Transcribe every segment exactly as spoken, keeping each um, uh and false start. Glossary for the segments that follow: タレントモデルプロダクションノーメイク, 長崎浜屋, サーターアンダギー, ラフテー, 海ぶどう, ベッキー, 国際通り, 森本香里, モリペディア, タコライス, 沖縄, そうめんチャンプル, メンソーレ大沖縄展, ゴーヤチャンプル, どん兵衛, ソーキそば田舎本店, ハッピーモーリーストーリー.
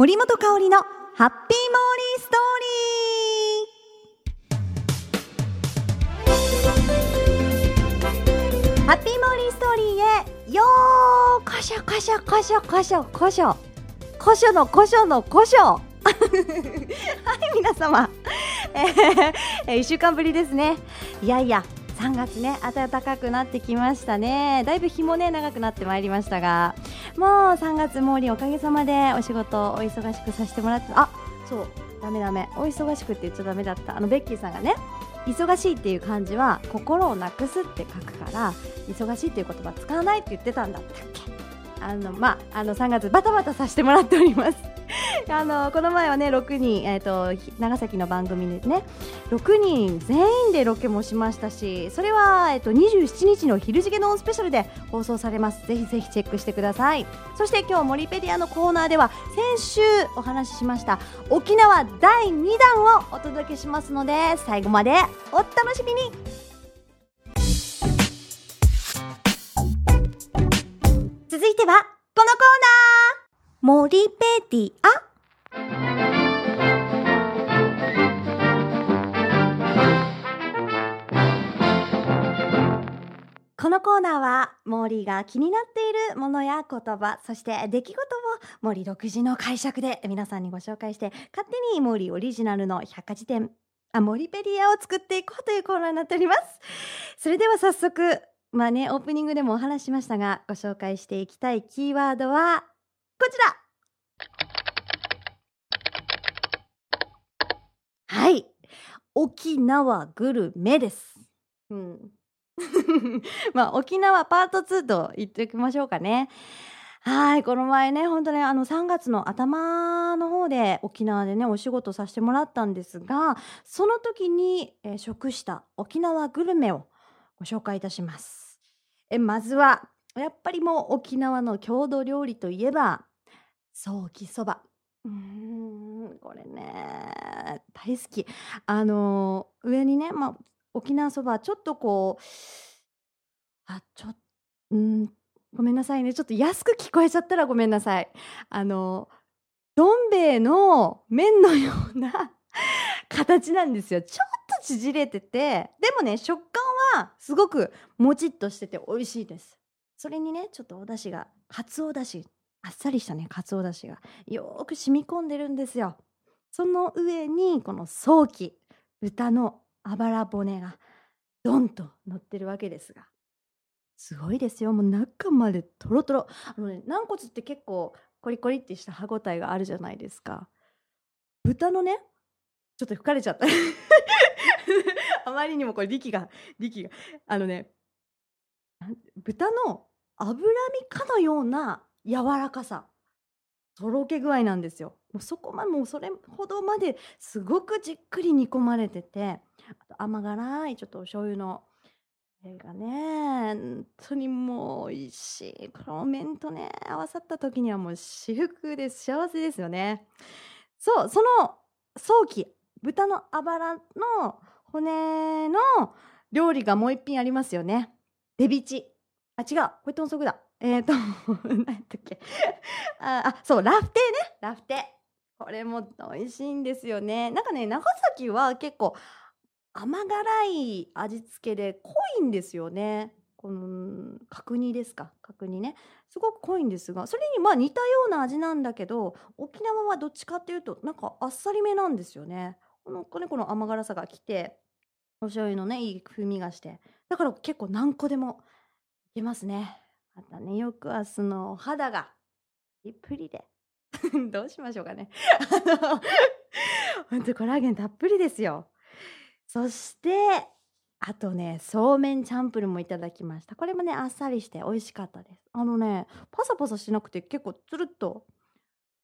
森本香里のハッピーモーリーストーリー。ハッピーモーリーストーリーへよーこしょこしょこしょこしょこしょこしょのこしょのこしょはい皆様、えー、いっしゅうかんぶりですね。いやいやさんがつね、暖かくなってきましたね。だいぶ日もね長くなってまいりましたが、もうさんがつモーリーおかげさまでお仕事お忙しくさせてもらって、あ、そうダメダメお忙しくって言っちゃダメだった。あのベッキーさんがね、忙しいっていう漢字は心をなくすって書くから忙しいっていう言葉使わないって言ってたんだったっけ。あのまああのさんがつバタバタさせてもらっておりますあのこの前はねろくにん、えー、と長崎の番組でねろくにん全員でロケもしましたし、それは、えー、とにじゅうしちにちの昼時のスペシャルで放送されます。ぜひぜひチェックしてください。そして今日モリペディアのコーナーでは先週お話ししました沖縄だいにだんをお届けしますので、最後までお楽しみに。続いてはこのコーナー、モリペディア。このコーナーはモーリーが気になっているものや言葉、そして出来事をモーリー独自の解釈で皆さんにご紹介して、勝手にモーリーオリジナルの百科事典あモリペディアを作っていこうというコーナーになっております。それでは早速、まあね、オープニングでもお話しましたが、ご紹介していきたいキーワードはこちら。はい、沖縄グルメです、うんまあ、沖縄パートツーと言っておきましょうかね。はい、この前ね本当にあのさんがつの頭の方で沖縄でねお仕事させてもらったんですが、その時に、えー、食した沖縄グルメをご紹介いたします。えまずはやっぱりもう沖縄の郷土料理といえばソーキそば。うーん、これね大好き。あの上にね、まあ、沖縄そばちょっとこうあちょっんごめんなさいね、ちょっと安く聞こえちゃったらごめんなさい。あのどん兵衛の麺のような形なんですよ。ちょっと縮れてて、でもね食感はすごくもちっとしてて美味しいです。それにねちょっとお出汁がかつおだし、あっさりしたねかつおだしがよく染み込んでるんですよ。その上にこのソーキ、豚のあばら骨がドンと乗ってるわけですが、すごいですよ。もう中までトロトロ、あの、ね、軟骨って結構コリコリってした歯ごたえがあるじゃないですか。豚のねちょっと吹かれちゃったあまりにもこれ力が力があのね豚の脂身かのような柔らかさ、とろけ具合なんですよ。もうそこまでもうそれほどまですごくじっくり煮込まれてて、あと甘辛いちょっとお醤油のこれがね本当にもう美味しい。この麺とね合わさった時にはもう至福です。幸せですよね。そう、そのソーキ、豚のあばらの骨の料理がもう一品ありますよね。デビチ、あ違うこれ豚足だ。えーと何だっけああそうラフテーね、ラフテーこれも美味しいんですよね。なんかね長崎は結構甘辛い味付けで濃いんですよね。この角煮ですか、角煮ねすごく濃いんですが、それにまあ似たような味なんだけど、沖縄はどっちかっていうとなんかあっさりめなんですよね。この、この甘辛さがきてお醤油のねいい風味がして、だから結構何個でもいけますね。またね翌朝のお肌がプリプリでどうしましょうかねあの本当コラーゲンたっぷりですよ。そしてあとねそうめんチャンプルもいただきました。これもねあっさりして美味しかったです。あのねパサパサしなくて結構つるっと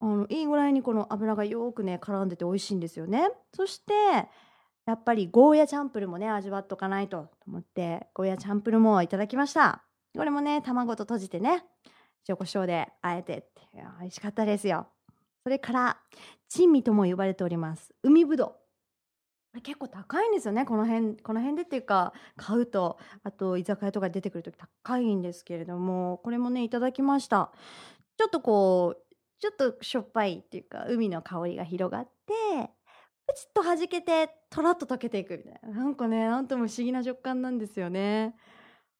あのいいぐらいにこの油がよくね絡んでて美味しいんですよね。そしてやっぱりゴーヤチャンプルもね味わっとかないとと思って、ゴーヤチャンプルもいただきました。これもね卵と閉じてね塩コショウであえてって美味しかったですよ。それから珍味とも呼ばれております海ぶどう、結構高いんですよね。この辺この辺でっていうか買うと、あと居酒屋とか出てくるとき高いんですけれども、これもねいただきました。ちょっとこうちょっとしょっぱいっていうか海の香りが広がって、プチッと弾けてとろっと溶けていくみたいな、なんかね、なんとも不思議な食感なんですよね。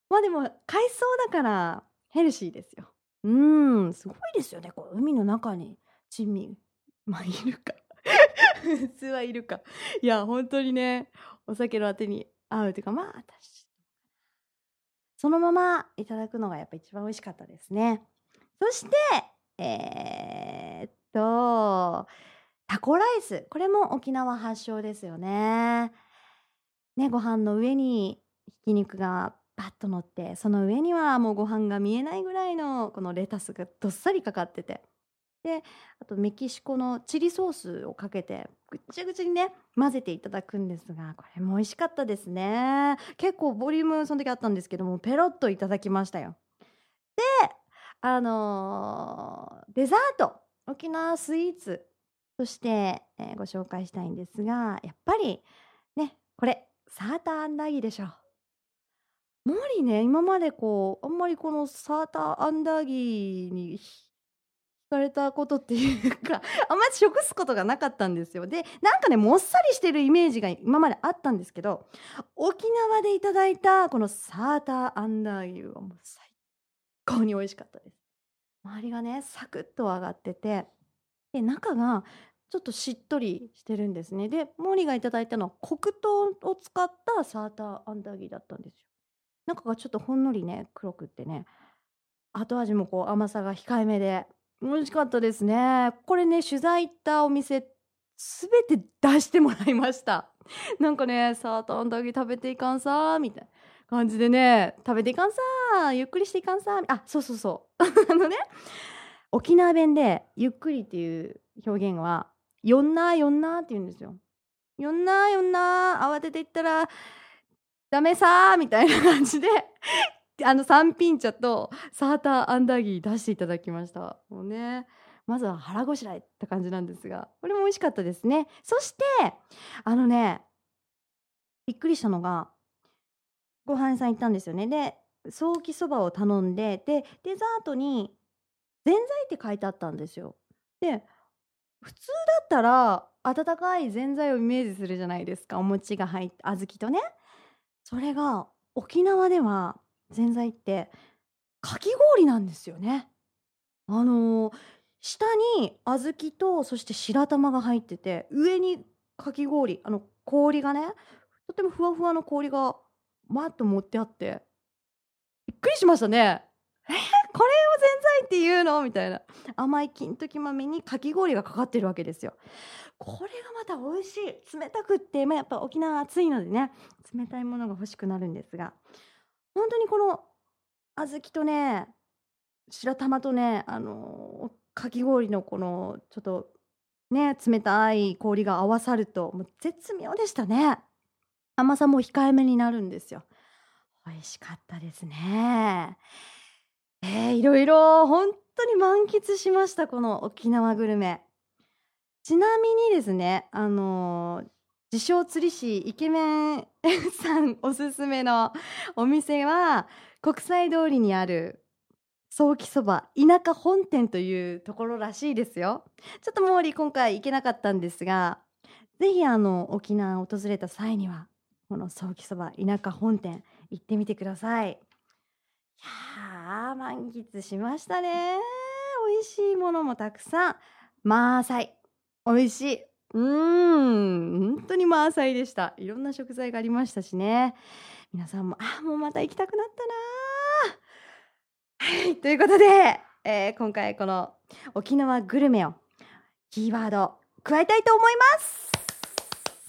まあでも海藻だからヘルシーですよ。うーん、すごいですよね。こう海の中に珍味、まあいるか普通はいるか、いや本当にね、お酒のあてに合うというか、まあ私そのままいただくのがやっぱ一番美味しかったですね。そしてえーっとタコライス、これも沖縄発祥ですよね。ね、ご飯の上にひき肉がパッと乗って、その上にはもうご飯が見えないぐらいのこのレタスがどっさりかかってて、であとメキシコのチリソースをかけてぐっちゃぐちゃにね混ぜていただくんですが、これも美味しかったですね。結構ボリュームその時あったんですけども、ペロッといただきましたよ。であのーデザート、沖縄スイーツとして、えーご紹介したいんですが、やっぱりねこれサーターアンダギーでしょう。あまりね、今までこうあんまりこのサーターアンダギーに惹かれたことっていうかあんまり食すことがなかったんですよ。でなんかね、もっさりしてるイメージが今まであったんですけど、沖縄でいただいたこのサーターアンダギーはもう最高に美味しかったです。周りがねサクッと揚がってて、で中がちょっとしっとりしてるんですね。でモーリーがいただいたのは黒糖を使ったサーターアンダギーだったんですよ。中がちょっとほんのりね黒くってね、後味もこう甘さが控えめで美味しかったですね。これね、取材行ったお店すべて出してもらいました。なんかね、サーターアンダギー食べていかんさーみたいな感じでね、食べていかんさー、ゆっくりしていかんさー、あそうそうそうあのね、沖縄弁でゆっくりっていう表現はよんなーよんなーって言うんですよ。よんなーよんなー、慌てていったらダメさーみたいな感じであの三品茶とサーターアンダギー出していただきました。もうね、まずは腹ごしらえって感じなんですが、これも美味しかったですね。そしてあのね、びっくりしたのが、ご飯屋さん行ったんですよね。でソーキそばを頼んで、でデザートにぜんざいって書いてあったんですよ。で普通だったら温かいぜんざいをイメージするじゃないですか、お餅が入って小豆とね。それが沖縄ではぜんざいってかき氷なんですよね。あのー下に小豆とそして白玉が入ってて、上にかき氷、あの氷がねとてもふわふわの氷がわっと盛ってあって、びっくりしましたね。えー、これをぜんざいって言うのみたいな、甘い金時豆にかき氷がかかってるわけですよ。これがまた美味しい。冷たくって、まあ、やっぱ沖縄暑いのでね、冷たいものが欲しくなるんですが、本当にこの小豆とね白玉とね、あのー、かき氷のこのちょっとね冷たい氷が合わさると、もう絶妙でしたね。甘さも控えめになるんですよ。美味しかったですね。えー、いろいろ本当に満喫しました、この沖縄グルメ。ちなみにですね、あのー自称釣り師イケメンさんおすすめのお店は、国際通りにあるソーキそば田舎本店というところらしいですよ。ちょっとモーリー今回行けなかったんですが、ぜひあの沖縄を訪れた際にはこのソーキそば田舎本店行ってみてください。いやー、満喫しましたね。美味しいものもたくさん。マーサイ美味しい、うーん、本当にマーサイでした。いろんな食材がありましたしね。皆さんも、あ、もうまた行きたくなったなー、はい、ということで、えー、今回この沖縄グルメをキーワード加えたいと思います。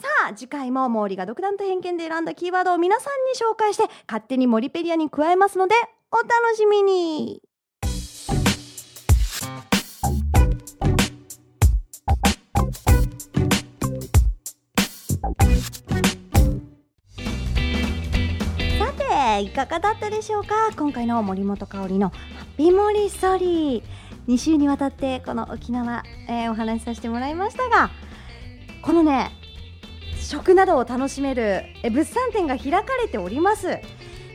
さあ次回もモーリーが独断と偏見で選んだキーワードを皆さんに紹介して、勝手にモリペディアに加えますのでお楽しみに。いかがだったでしょうか。今回の森本香織のハッピーモリーストーリー、に週にわたってこの沖縄、えー、お話しさせてもらいましたが、このね食などを楽しめる物産展が開かれております。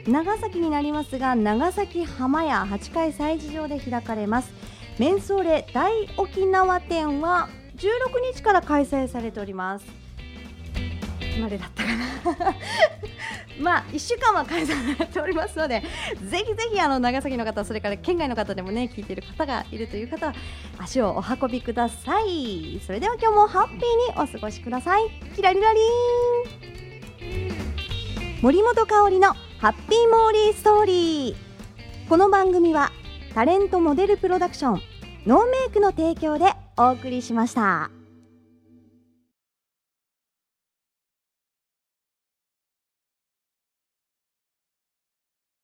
長崎になりますが、長崎浜屋はちかい祭事場で開かれます。メンソーレ大沖縄展はじゅうろくにちから開催されております。いつまでだったかなまあいっしゅうかんは開催されておりますので、ぜひぜひあの長崎の方、それから県外の方でもね聞いている方がいるという方は足をお運びください。それでは今日もハッピーにお過ごしください。キラリラリーン、森本香織のハッピーモーリーストーリー。この番組はタレントモデルプロダクションノーメイクの提供でお送りしました。